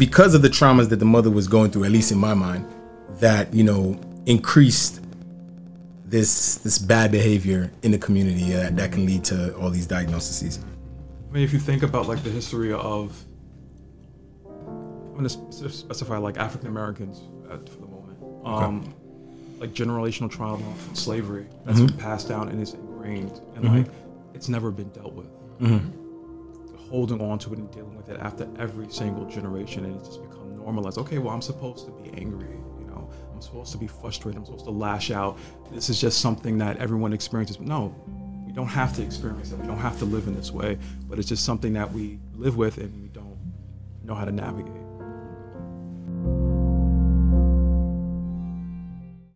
because of the traumas that the mother was going through, at least in my mind, that, you know, increased this bad behavior in the community that can lead to all these diagnoses. I mean, if you think about like the history of, I'm going to specify like African Americans for the moment, okay. Like generational trauma from slavery that's mm-hmm. been passed down and is ingrained, and mm-hmm. like it's never been dealt with. Mm-hmm. Holding on to it and dealing with it after every single generation, and it's just become normalized. Okay, well, I'm supposed to be angry. I'm supposed to be frustrated, I'm supposed to lash out. This is just something that everyone experiences. But no, we don't have to experience it. We don't have to live in this way, but it's just something that we live with and we don't know how to navigate.